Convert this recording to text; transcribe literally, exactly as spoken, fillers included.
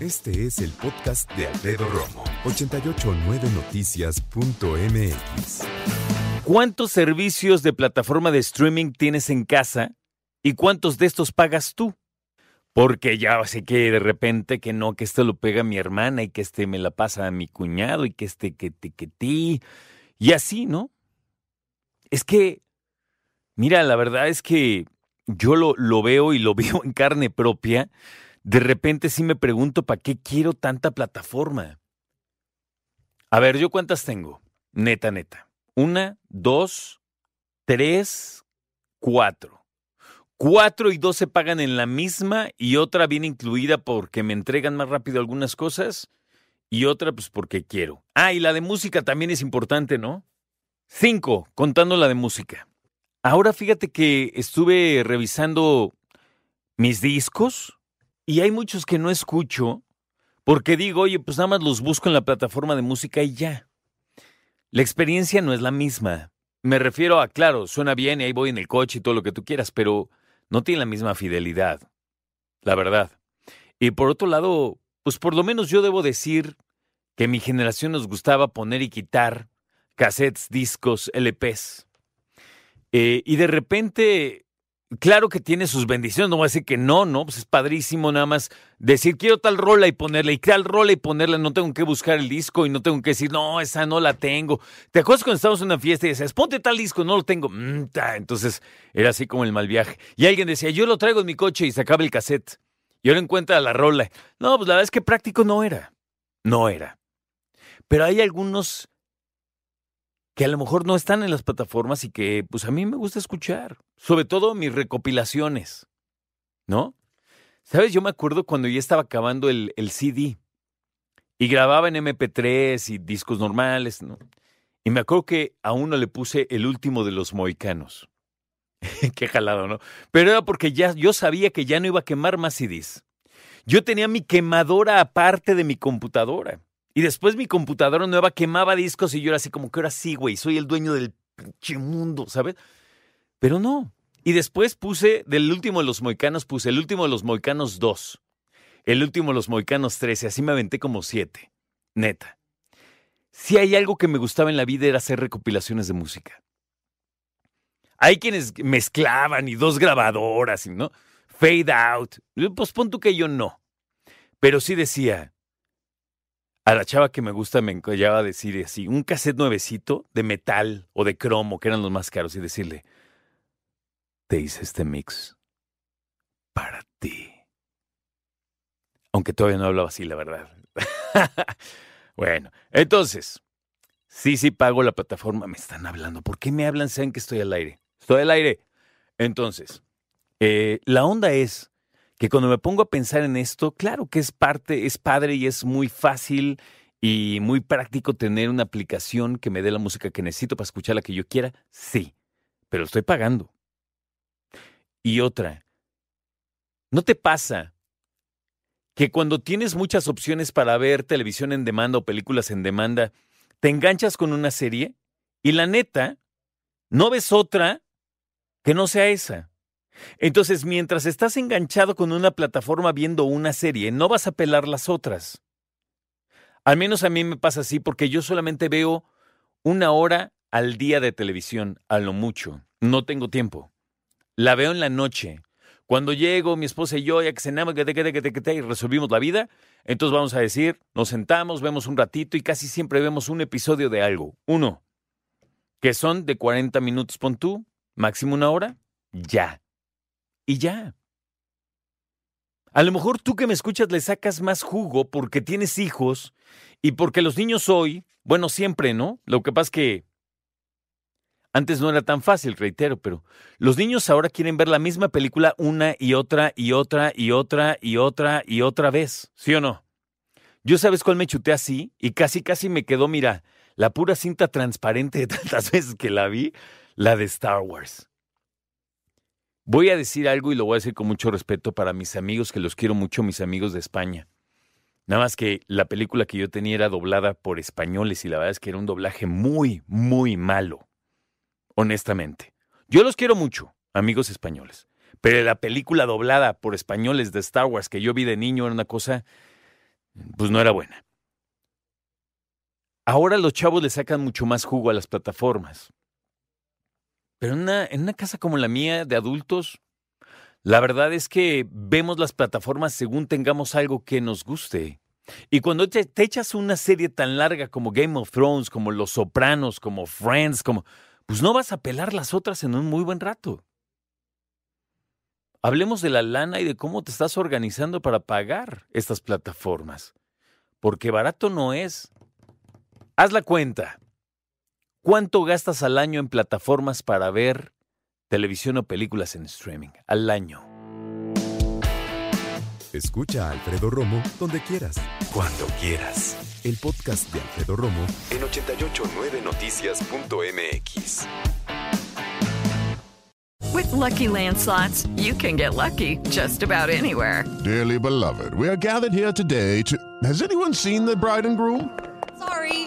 Este es el podcast de Alfredo Romo. ocho ochenta y nueve noticias punto m x. ¿Cuántos servicios de plataforma de streaming tienes en casa y cuántos de estos pagas tú? Porque ya sé que de repente que no, que este lo pega mi hermana y que este me la pasa a mi cuñado y que este que te que ti. Y así, ¿no? Es que, mira, la verdad es que yo lo, lo veo y lo veo en carne propia. De repente sí me pregunto, ¿para qué quiero tanta plataforma? A ver, ¿yo cuántas tengo? Neta, neta. Una, dos, tres, cuatro. Cuatro y dos se pagan en la misma y otra viene incluida porque me entregan más rápido algunas cosas y otra pues porque quiero. Ah, y la de música también es importante, ¿no? Cinco, contando la de música. Ahora fíjate que estuve revisando mis discos y hay muchos que no escucho porque digo, oye, pues nada más los busco en la plataforma de música y ya. La experiencia no es la misma. Me refiero a, claro, suena bien y ahí voy en el coche y todo lo que tú quieras, pero... no tiene la misma fidelidad, la verdad. Y por otro lado, pues por lo menos yo debo decir que mi generación nos gustaba poner y quitar cassettes, discos, L Pes. Eh, y de repente, claro que tiene sus bendiciones, no voy a decir que no, no, pues es padrísimo nada más decir quiero tal rola y ponerla, y tal rola y ponerla, no tengo que buscar el disco y no tengo que decir, no, esa no la tengo. ¿Te acuerdas cuando estábamos en una fiesta y decías, ponte tal disco, no lo tengo? Entonces era así como el mal viaje. Y alguien decía, yo lo traigo en mi coche y sacaba el cassette. Y ahora encuentra la rola. No, pues la verdad es que práctico no era. No era. Pero hay algunos que a lo mejor no están en las plataformas y que pues a mí me gusta escuchar, sobre todo mis recopilaciones, ¿no? ¿Sabes? Yo me acuerdo cuando ya estaba acabando el, el C D y grababa en eme pe tres y discos normales, ¿no? Y me acuerdo que a uno le puse el último de los Mohicanos. Qué jalado, ¿no? Pero era porque ya yo sabía que ya no iba a quemar más C Des. Yo tenía mi quemadora aparte de mi computadora. Y después mi computadora nueva quemaba discos y yo era así como que ahora sí, güey, soy el dueño del pinche mundo, ¿sabes? Pero no. Y después puse, del último de los Mohicanos, puse el último de los Mohicanos dos, el último de los Mohicanos tres, y así me aventé como siete. Neta. Si hay algo que me gustaba en la vida era hacer recopilaciones de música. Hay quienes mezclaban y dos grabadoras, y ¿no? Fade out. Pues pon tú que yo no. Pero sí decía... A la chava que me gusta me encollaba decir así, un cassette nuevecito de metal o de cromo, que eran los más caros, y decirle, te hice este mix para ti. Aunque todavía no hablaba así, la verdad. Bueno, entonces, sí, sí pago la plataforma, me están hablando. ¿Por qué me hablan? Saben que estoy al aire. Estoy al aire. Entonces, eh, la onda es... que cuando me pongo a pensar en esto, claro que es parte, es padre y es muy fácil y muy práctico tener una aplicación que me dé la música que necesito para escuchar la que yo quiera, sí, pero estoy pagando. Y otra, ¿no te pasa que cuando tienes muchas opciones para ver televisión en demanda o películas en demanda, te enganchas con una serie y la neta, no ves otra que no sea esa? Entonces, mientras estás enganchado con una plataforma viendo una serie, no vas a pelar las otras. Al menos a mí me pasa así porque yo solamente veo una hora al día de televisión, a lo mucho. No tengo tiempo. La veo en la noche. Cuando llego, mi esposa y yo, ya que cenamos, que te, que te, que te, que te, y resolvimos la vida, entonces vamos a decir, nos sentamos, vemos un ratito y casi siempre vemos un episodio de algo. Uno, que son de cuarenta minutos, pon tú, máximo una hora, ya. Y ya. A lo mejor tú que me escuchas le sacas más jugo porque tienes hijos y porque los niños hoy, bueno, siempre, ¿no? Lo que pasa es que Antes no era tan fácil, reitero, pero los niños ahora quieren ver la misma película una y otra y otra y otra y otra y otra vez. ¿Sí o no? Yo sabes cuál me chuté así y casi casi me quedó, mira, la pura cinta transparente de tantas veces que la vi, la de Star Wars. Voy a decir algo y lo voy a decir con mucho respeto para mis amigos, que los quiero mucho, mis amigos de España. Nada más que la película que yo tenía era doblada por españoles y la verdad es que era un doblaje muy, muy malo. Honestamente. Yo los quiero mucho, amigos españoles. Pero la película doblada por españoles de Star Wars que yo vi de niño era una cosa, pues no era buena. Ahora los chavos le sacan mucho más jugo a las plataformas. Pero en una, en una casa como la mía de adultos, la verdad es que vemos las plataformas según tengamos algo que nos guste. Y cuando te, te echas una serie tan larga como Game of Thrones, como Los Sopranos, como Friends, como, pues no vas a pelar las otras en un muy buen rato. Hablemos de la lana y de cómo te estás organizando para pagar estas plataformas. Porque barato no es. Haz la cuenta. ¿Cuánto gastas al año en plataformas para ver televisión o películas en streaming al año? Escucha a Alfredo Romo donde quieras, cuando quieras. El podcast de Alfredo Romo en ocho ochenta y nueve noticias punto m x. With Lucky Land Slots, you can get lucky just about anywhere. Dearly beloved, we are gathered here today to... Has anyone seen the bride and groom? Sorry,